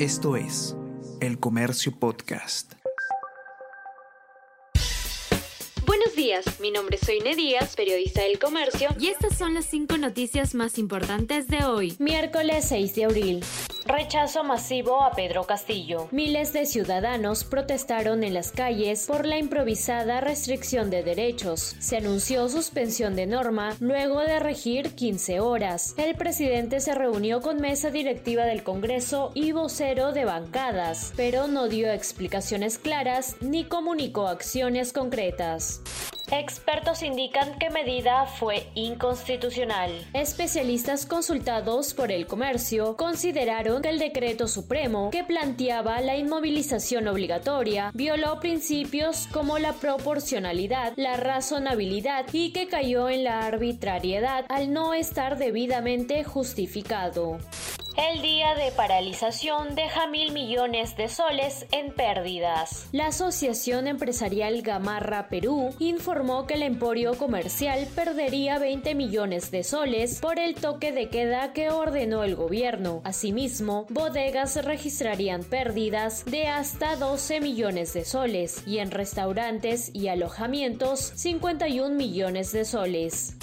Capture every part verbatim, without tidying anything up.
Esto es El Comercio Podcast. Buenos días, mi nombre es Ne Díaz, periodista del Comercio, y estas son las cinco noticias más importantes de hoy, miércoles seis de abril. Rechazo masivo a Pedro Castillo. Miles de ciudadanos protestaron en las calles por la improvisada restricción de derechos. Se anunció suspensión de norma luego de regir quince horas. El presidente se reunió con mesa directiva del Congreso y vocero de bancadas, pero no dio explicaciones claras ni comunicó acciones concretas. Expertos indican que medida fue inconstitucional. Especialistas consultados por El Comercio consideraron que el decreto supremo que planteaba la inmovilización obligatoria violó principios como la proporcionalidad, la razonabilidad y que cayó en la arbitrariedad al no estar debidamente justificado. El día de paralización deja mil millones de soles en pérdidas. La Asociación Empresarial Gamarra Perú informó que el emporio comercial perdería veinte millones de soles por el toque de queda que ordenó el gobierno. Asimismo, bodegas registrarían pérdidas de hasta doce millones de soles y en restaurantes y alojamientos cincuenta y un millones de soles.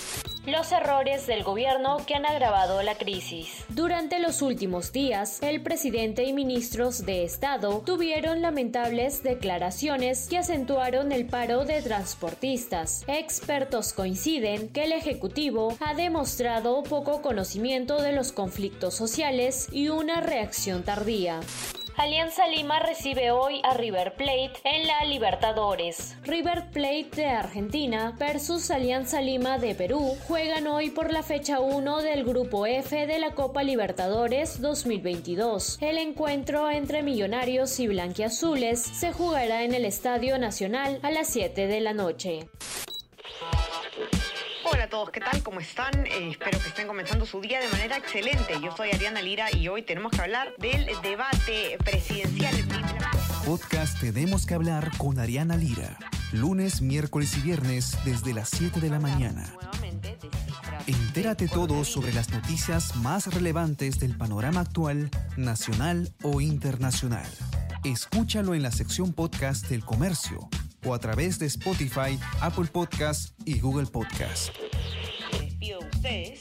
Los errores del gobierno que han agravado la crisis. Durante los últimos días, el presidente y ministros de Estado tuvieron lamentables declaraciones que acentuaron el paro de transportistas. Expertos coinciden que el Ejecutivo ha demostrado poco conocimiento de los conflictos sociales y una reacción tardía. Alianza Lima recibe hoy a River Plate en la Libertadores. River Plate de Argentina versus Alianza Lima de Perú juegan hoy por la fecha uno del Grupo F de la Copa Libertadores dos mil veintidós. El encuentro entre millonarios y blanquiazules se jugará en el Estadio Nacional a las siete de la noche. Hola a todos, ¿qué tal? ¿Cómo están? Eh, espero que estén comenzando su día de manera excelente. Yo soy Ariana Lira y hoy tenemos que hablar del debate presidencial. Podcast Tenemos que hablar con Ariana Lira. Lunes, miércoles y viernes desde las siete de la mañana. Entérate todo sobre las noticias más relevantes del panorama actual, nacional o internacional. Escúchalo en la sección podcast del Comercio o a través de Spotify, Apple Podcast y Google Podcast. Les despido de ustedes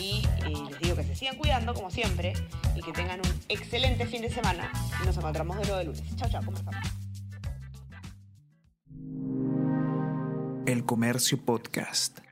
y eh, les digo que se sigan cuidando, como siempre, y que tengan un excelente fin de semana. Y nos encontramos de nuevo de lunes. Chao, chao, comenzamos. El Comercio Podcast.